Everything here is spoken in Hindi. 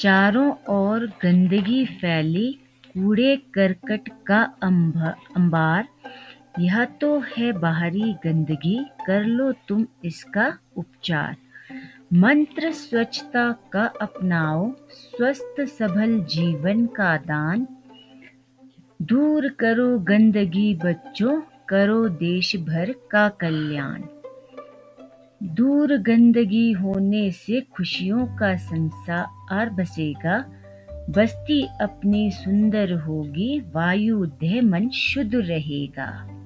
चारों ओर गंदगी फैली, कूड़े करकट का अंबार। यह तो है बाहरी गंदगी, कर लो तुम इसका उपचार। मंत्र स्वच्छता का अपनाओ, स्वस्थ सबल जीवन का दान। दूर करो गंदगी बच्चों, करो देश भर का कल्याण। दूर गंदगी होने से खुशियों का संसार बसेगा, बस्ती अपनी सुंदर होगी, वायु देह मन शुद्ध रहेगा।